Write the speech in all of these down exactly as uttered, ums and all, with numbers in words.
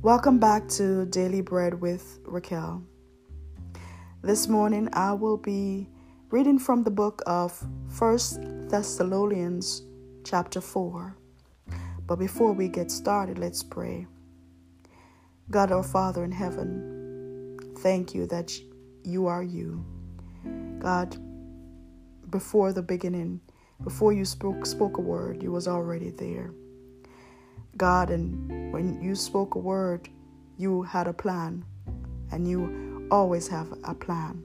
Welcome back to Daily Bread with Raquel. This morning I will be reading from the book of First Thessalonians chapter four. But before we get started, let's pray. God, our Father in heaven, thank you that you are you. God, before the beginning, before you spoke, spoke a word, you was already there. God, and when you spoke a word, you had a plan, and you always have a plan.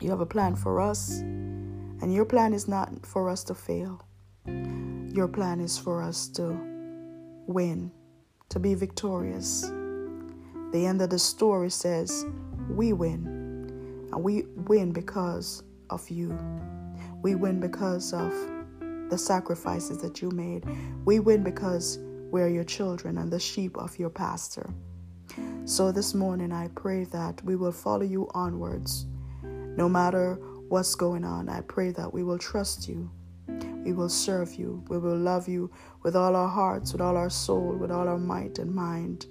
You have a plan for us, and your plan is not for us to fail. Your plan is for us to win, to be victorious. The end of the story says we win, and we win because of you. We win because of the sacrifices that you made. We win because we are your children and the sheep of your pastor. So this morning I pray that we will follow you onwards. No matter what's going on, I pray that we will trust you. We will serve you. We will love you with all our hearts, with all our soul, with all our might and mind.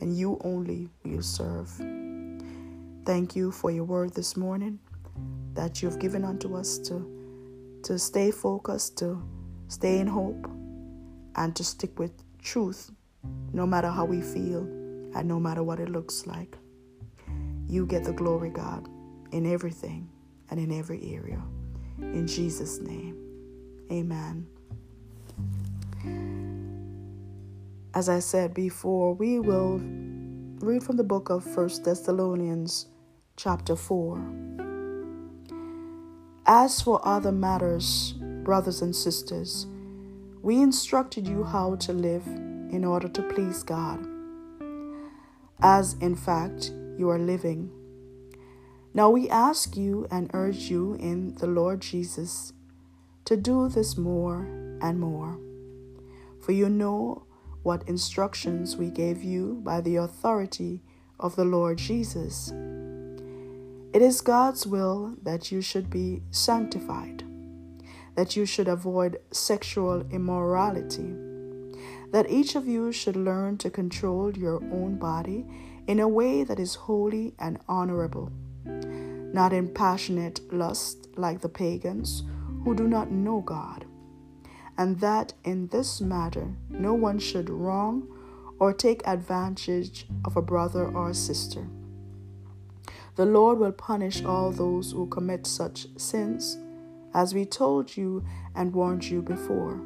And you only will serve. Thank you for your word this morning that you've given unto us to, to stay focused, to stay in hope, and to stick with truth, no matter how we feel and no matter what it looks like. You get the glory, God, in everything and in every area. In Jesus' name, amen. As I said before, we will read from the book of First Thessalonians chapter four. As for other matters, brothers and sisters, we instructed you how to live in order to please God, as in fact you are living. Now we ask you and urge you in the Lord Jesus to do this more and more. For you know what instructions we gave you by the authority of the Lord Jesus. It is God's will that you should be sanctified, that you should avoid sexual immorality, that each of you should learn to control your own body in a way that is holy and honorable, not in passionate lust like the pagans who do not know God, and that in this matter no one should wrong or take advantage of a brother or sister. The Lord will punish all those who commit such sins, as we told you and warned you before.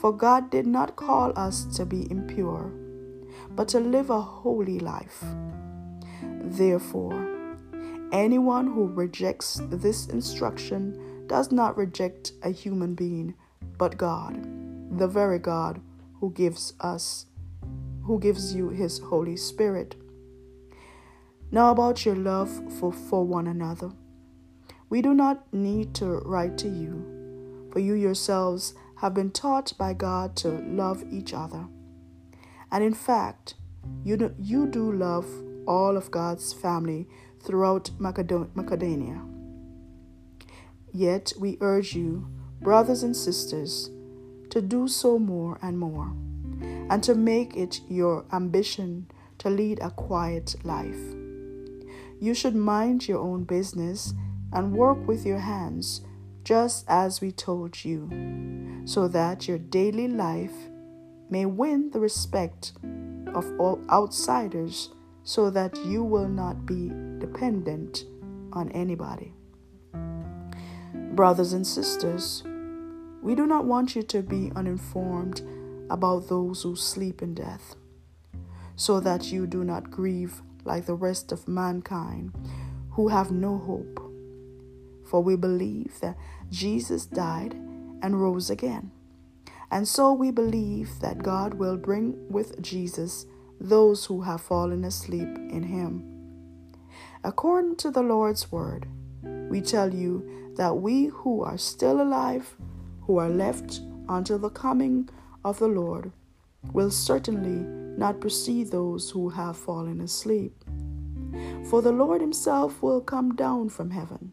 For God did not call us to be impure, but to live a holy life. Therefore, anyone who rejects this instruction does not reject a human being, but God, the very God who gives us, who gives you his Holy Spirit. Now about your love for, for one another. We do not need to write to you, for you yourselves have been taught by God to love each other. And in fact, you do, you do love all of God's family throughout Macedonia. Yet we urge you, brothers and sisters, to do so more and more, and to make it your ambition to lead a quiet life. You should mind your own business and work with your hands, just as we told you, so that your daily life may win the respect of all outsiders, so that you will not be dependent on anybody. Brothers and sisters, we do not want you to be uninformed about those who sleep in death, so that you do not grieve like the rest of mankind, who have no hope. For we believe that Jesus died and rose again. And so we believe that God will bring with Jesus those who have fallen asleep in him. According to the Lord's word, we tell you that we who are still alive, who are left until the coming of the Lord, will certainly not precede those who have fallen asleep. For the Lord himself will come down from heaven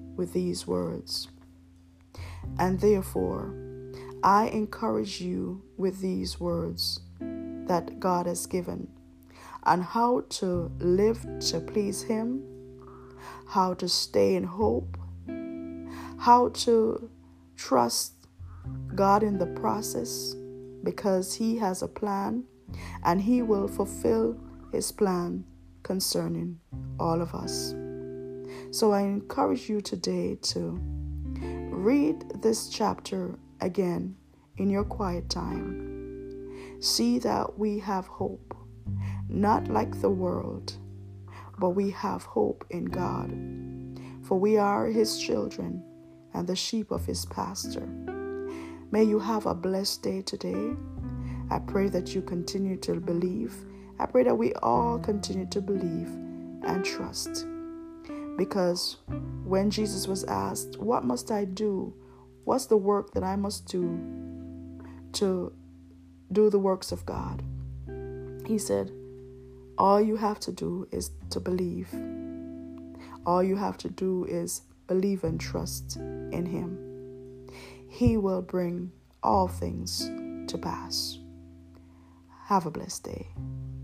with these words. And therefore, I encourage you with these words that God has given on how to live to please Him, how to stay in hope, how to trust God in the process, because He has a plan and He will fulfill His plan concerning all of us. So I encourage you today to read this chapter again in your quiet time. See that we have hope, not like the world, but we have hope in God. For we are His children and the sheep of His pasture. May you have a blessed day today. I pray that you continue to believe. I pray that we all continue to believe and trust. Because when Jesus was asked, what must I do? What's the work that I must do to do the works of God? He said, all you have to do is to believe. All you have to do is believe and trust in Him. He will bring all things to pass. Have a blessed day.